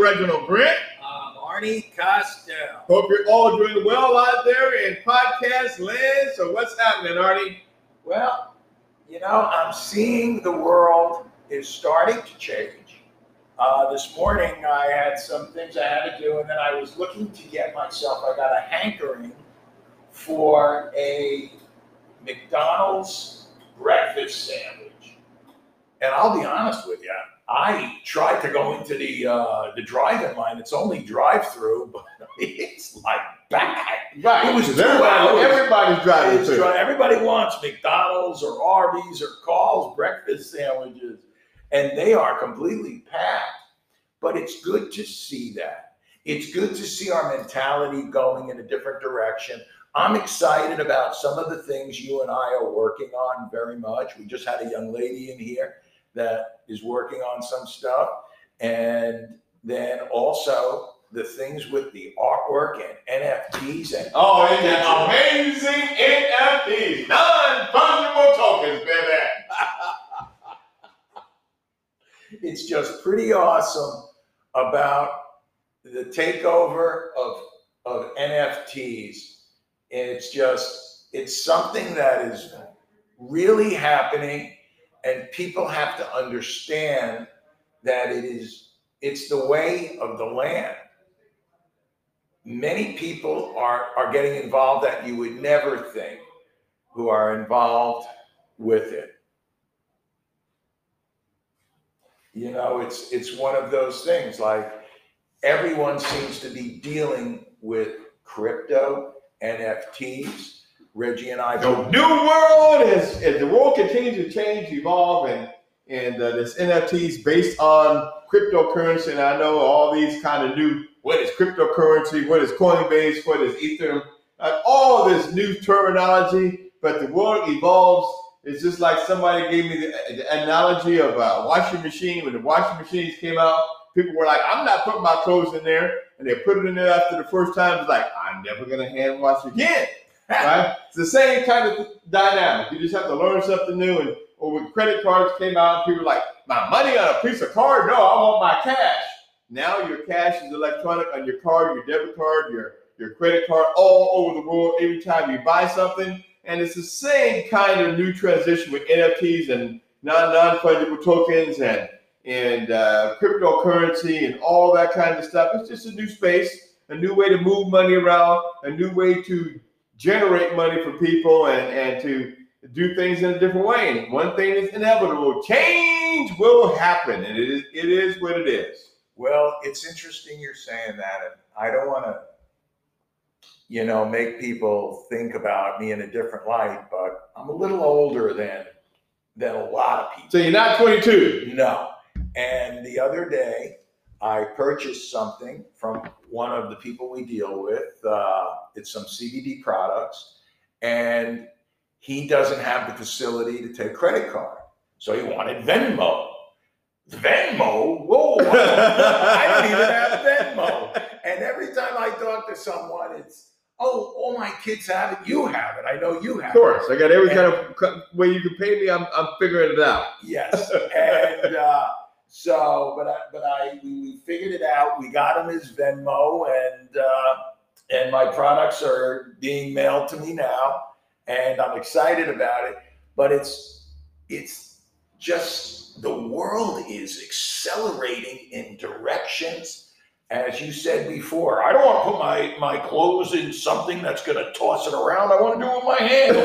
been Reginald Brent. I'm Arnie Costello. Hope you're all doing well out there in podcast land. So what's happening, Arnie? Well, you know, I'm seeing the world is starting to change. This morning I had some things I had to do, and then I was looking to get myself, I got a hankering for a McDonald's breakfast sandwich. And I'll be honest with you, I tried to go into the drive-in line. It's only drive-through, but it's like back. Right. It was 2 hours. Everybody's driving through. Everybody wants McDonald's or Arby's or Carl's breakfast sandwiches, and they are completely packed. But it's good to see that. It's good to see our mentality going in a different direction. I'm excited about some of the things you and I are working on very much. We just had a young lady in here that is working on some stuff. And then also the things with the artwork and NFTs. And oh, and the amazing NFTs, non-fungible tokens, baby. It's just pretty awesome about the takeover of NFTs. And it's something that is really happening. And people have to understand that it's the way of the land. Many people are getting involved that you would never think who are involved with it. You know, it's one of those things, like everyone seems to be dealing with crypto, NFTs. Reggie and I. The new world is, as the world continues to change, evolve, and this NFTs based on cryptocurrency. And I know all these kind of new, what is cryptocurrency? What is Coinbase? What is Ethereum? All this new terminology, but the world evolves. It's just like somebody gave me the analogy of a washing machine. When the washing machines came out, people were like, I'm not putting my clothes in there. And they put it in there after the first time. It's like, I'm never going to hand wash again. Right? It's the same kind of dynamic. You just have to learn something new. And or when credit cards came out, people were like, my money on a piece of card? No, I want my cash. Now your cash is electronic on your card, your debit card, your credit card, all over the world every time you buy something. And it's the same kind of new transition with NFTs and non-fungible tokens and cryptocurrency and all that kind of stuff. It's just a new space, a new way to move money around, a new way to generate money for people and to do things in a different way. And one thing is inevitable, change will happen, and it is what it is. Well, it's interesting you're saying that, and I don't want to, you know, make people think about me in a different light, but I'm a little older than a lot of people. So you're not 22? No. And the other day, I purchased something from one of the people we deal with. It's some CBD products, and he doesn't have the facility to take credit card. So he wanted Venmo. Venmo? Whoa, I don't even have Venmo. And every time I talk to someone, it's, oh, all my kids have it. You have it. I know you have it. Of course. I got every kind of way you can pay me. I'm figuring it out. Yes. And, so, we figured it out. We got him his Venmo, and my products are being mailed to me now, and I'm excited about it. But it's just the world is accelerating in directions, as you said before. I don't want to put my clothes in something that's going to toss it around. I want to do it with my hand.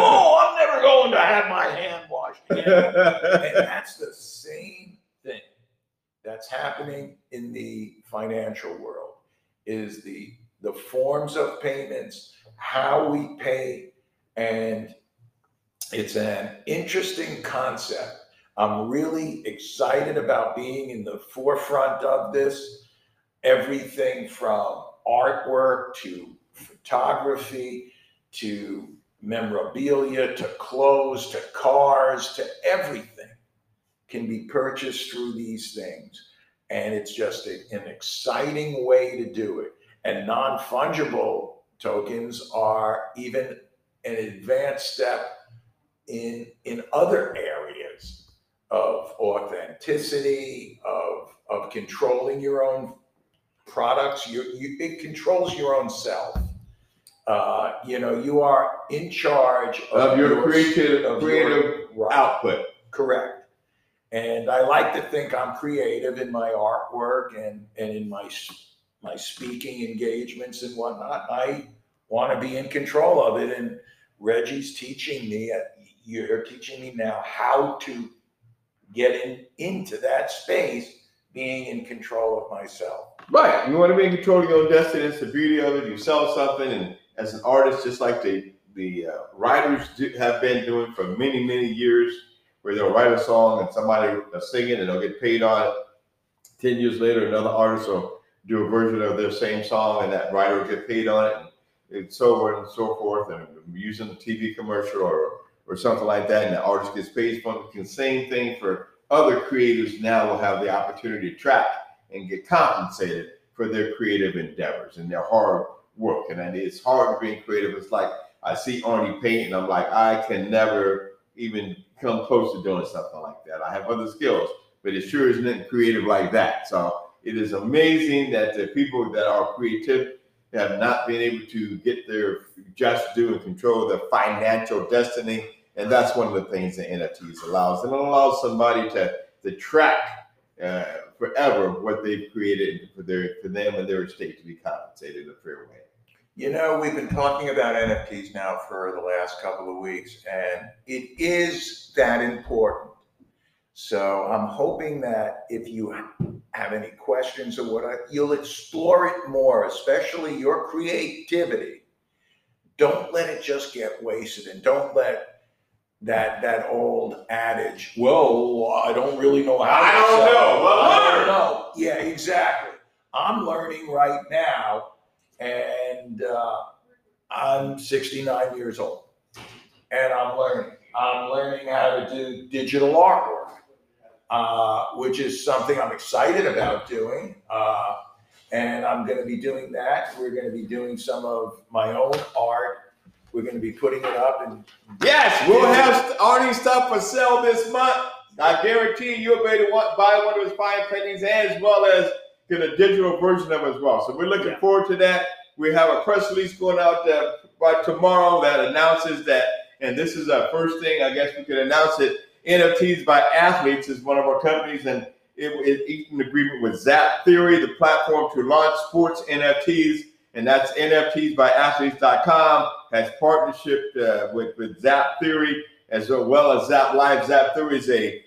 Whoa! I'm never going to have my hand washed again. And that's the same thing that's happening in the financial world, is the forms of payments, how we pay. And it's an interesting concept. I'm really excited about being in the forefront of this. Everything from artwork to photography to memorabilia to clothes to cars to everything can be purchased through these things. And it's just an exciting way to do it. And non-fungible tokens are even an advanced step in other areas of authenticity, of controlling your own products. It controls your own self. You know, you are in charge of your creative right. output. Correct. And I like to think I'm creative in my artwork and in my speaking engagements and whatnot. I want to be in control of it. And Reggie's teaching me, you're teaching me now how to get into that space, being in control of myself. Right. You want to be in control of your own destiny. It's the beauty of it. You sell something, and as an artist, just like the writers have been doing for many, many years, where they'll write a song and somebody will sing it and they'll get paid on it. 10 years later, another artist will do a version of their same song and that writer will get paid on it, and so on and so forth. And using a TV commercial or something like that, and the artist gets paid for it. The same thing for other creators now will have the opportunity to track and get compensated for their creative endeavors and their hard work. And it's hard being creative. It's like I see Arnie paint and I'm like, I can never even come close to doing something like that. I have other skills, but it sure isn't creative like that. So it is amazing that the people that are creative have not been able to get their just due and control their financial destiny. And that's one of the things that NFTs allows. And it allows somebody to track forever what they've created for them and their estate to be compensated in a fair way. You know, we've been talking about NFTs now for the last couple of weeks, and it is that important. So I'm hoping that if you have any questions or what, you'll explore it more, especially your creativity. Don't let it just get wasted, and don't let that old adage, well, I don't really know how to I don't know. Yeah, exactly. I'm learning right now, and I'm 69 years old, and I'm learning. I'm learning how to do digital artwork, which is something I'm excited about doing. And I'm going to be doing that. We're going to be doing some of my own art. We're going to be putting it up. And yes, we'll have Arnie's stuff for sale this month. I guarantee you'll be able to buy one of his fine paintings as well as get a digital version of it as well. So we're looking forward to that. We have a press release going out there by tomorrow that announces that. And this is our first thing, I guess we could announce it. NFTs by Athletes is one of our companies, and it's in agreement with Zap Theory, the platform to launch sports NFTs. And that's NFTsbyathletes.com has partnership with Zap Theory as well as Zap Live. Zap Theory is a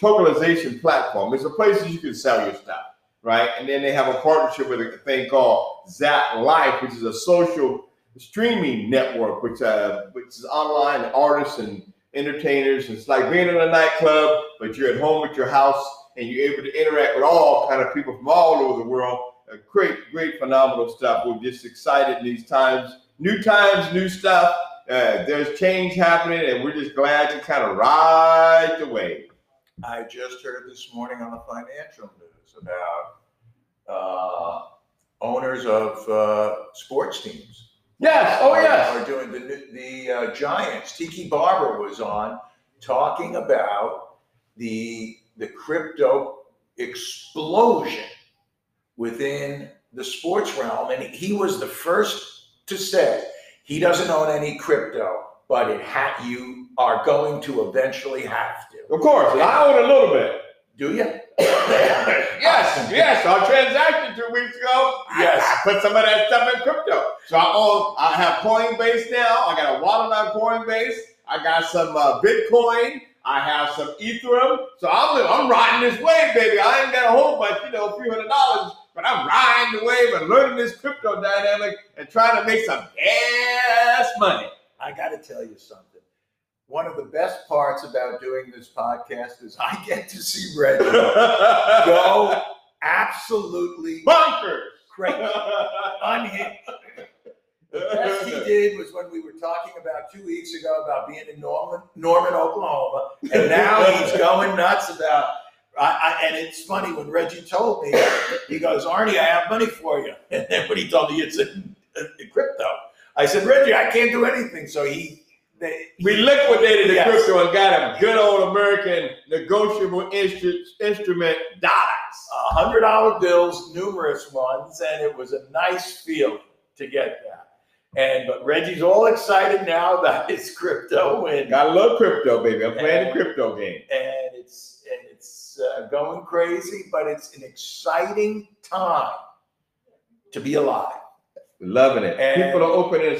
tokenization platform. It's a place that you can sell your stuff, right? And then they have a partnership with a thing called Zap Live, which is a social streaming network, which is online artists and entertainers. It's like being in a nightclub, but you're at home at your house and you're able to interact with all kind of people from all over the world. Great, phenomenal stuff. We're just excited in these times, new stuff. There's change happening, and we're just glad to kind of ride the wave. I just heard this morning on the financial news about owners of sports teams. Yes, are doing the Giants. Tiki Barber was on talking about the crypto explosion within the sports realm, and he was the first to say he doesn't own any crypto, but you are going to eventually have to. Of course, and I own a little bit. Do you? Yes. Our transaction 2 weeks ago. Yes, I put some of that stuff in crypto. So I have Coinbase now. I got a wallet on Coinbase. I got some Bitcoin. I have some Ethereum. So I'm riding this wave, baby. I ain't got a whole bunch, a few $100. But I'm riding the wave and learning this crypto dynamic and trying to make some ass money. I got to tell you something. One of the best parts about doing this podcast is I get to see Reginald go absolutely bonkers, crazy, unhinged. The best he did was when we were talking about 2 weeks ago about being in Norman, Oklahoma, and now he's going nuts about. And it's funny when Reggie told me, he goes, "Arnie, I have money for you," and then when he told me it's in crypto, I said, "Reggie, I can't do anything." So he We liquidated the crypto and got a good old American negotiable instrument dollars. $100 bills, numerous ones, and it was a nice feel to get that. And but Reggie's all excited now about his crypto. And I love crypto, baby. I'm playing the crypto game, and it's going crazy. But it's an exciting time to be alive. Loving it. And people are opening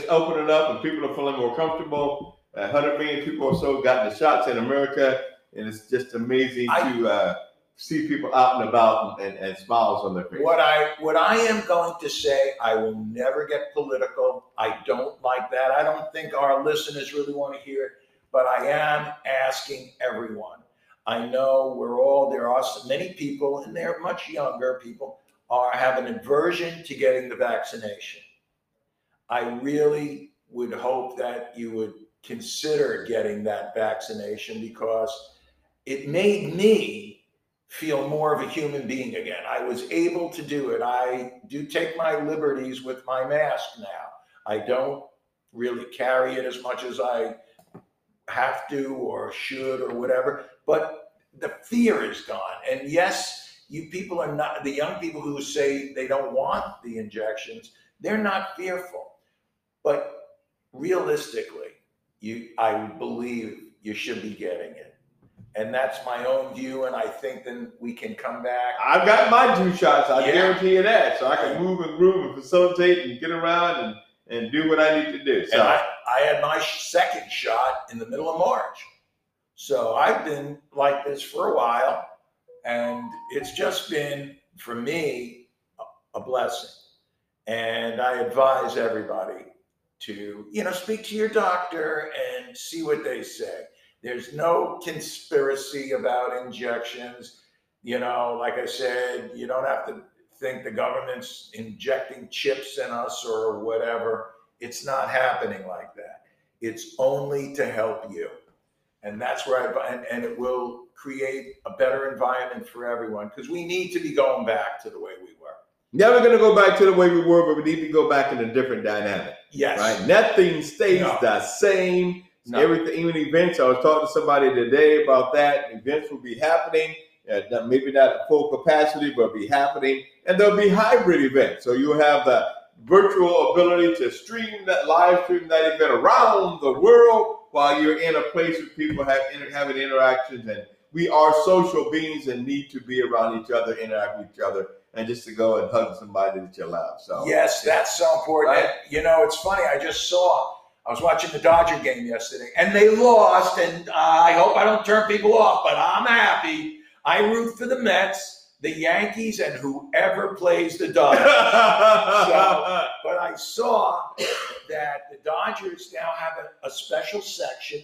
up, and people are feeling more comfortable. 100 million people or so got the shots in America, and it's just amazing to see people out and about and smiles on their face. What I am going to say, I will never get political. I don't like that. I don't think our listeners really want to hear it, but I am asking everyone. I know there are so many people, and they're much younger people, have an aversion to getting the vaccination. I really would hope that you would consider getting that vaccination, because it made me feel more of a human being again. I was able to do it. I do take my liberties with my mask now. I don't really carry it as much as I have to or should or whatever, but the fear is gone. And yes, the young people who say they don't want the injections, they're not fearful. But realistically, I believe you should be getting it. And that's my own view, and I think then we can come back. I've got my 2 shots, I guarantee you that. So I can move and groove and facilitate and get around and do what I need to do. So and I had my 2nd shot in the middle of March. So I've been like this for a while, and it's just been, for me, a blessing. And I advise everybody to, speak to your doctor and see what they say. There's no conspiracy about injections. Like I said, you don't have to think the government's injecting chips in us or whatever. It's not happening like that. It's only to help you. And that's where and it will create a better environment for everyone, because we need to be going back to the way we were. Never going to go back to the way we were, but we need to go back in a different dynamic. Yes. Right? Nothing stays the same. No. Everything, even events. I was talking to somebody today about that. Events will be happening, maybe not at full capacity, but be happening. And there'll be hybrid events. So you'll have the virtual ability to live stream that event around the world while you're in a place where people have having interactions. And we are social beings and need to be around each other, interact with each other, and just to go and hug somebody that you love. So yes, that's so important. Right? It's funny. I was watching the Dodger game yesterday, and they lost, and I hope I don't turn people off, but I'm happy. I root for the Mets, the Yankees, and whoever plays the Dodgers. But I saw that the Dodgers now have a special section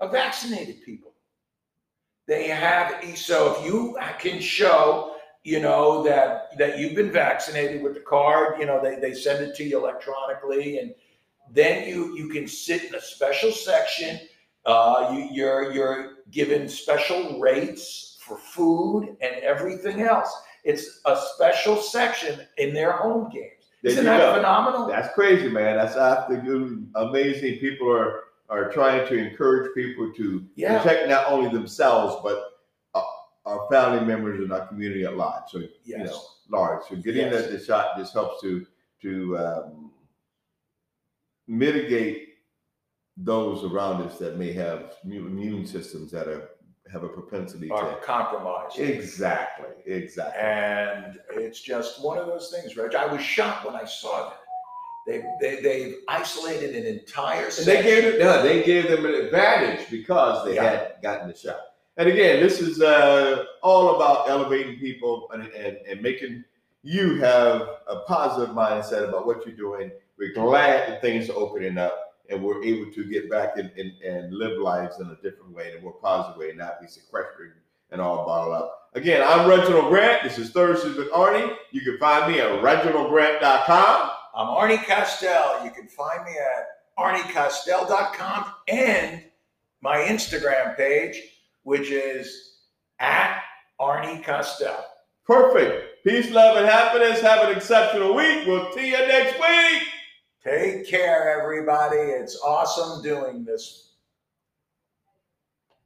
of vaccinated people. They have, so if you can show, that you've been vaccinated with the card, they send it to you electronically, and then you can sit in a special section. You're given special rates for food and everything else. It's a special section in their home games. Isn't that phenomenal? That's crazy, man. That's absolutely amazing. People are trying to encourage people to protect not only themselves, but our family members in our community at large. So, large. So getting the shot just helps to mitigate those around us that may have immune systems that have a propensity to compromise. Exactly. And it's just one of those things, Reg. I was shocked when I saw that. They've isolated an entire section. They gave them an advantage because they had gotten the shot. And again, this is all about elevating people and making you have a positive mindset about what you're doing. We're glad that things are opening up and we're able to get back and live lives in a different way, in a more positive way, not be sequestered and all bottled up. Again, I'm Reginald Grant. This is Thursdays with Arnie. You can find me at reginaldgrant.com. I'm Arnie Costello. You can find me at arniecostell.com and my Instagram page, which is at Arnie Costello. Perfect. Peace, love, and happiness. Have an exceptional week. We'll see you next week. Take care, everybody. It's awesome doing this.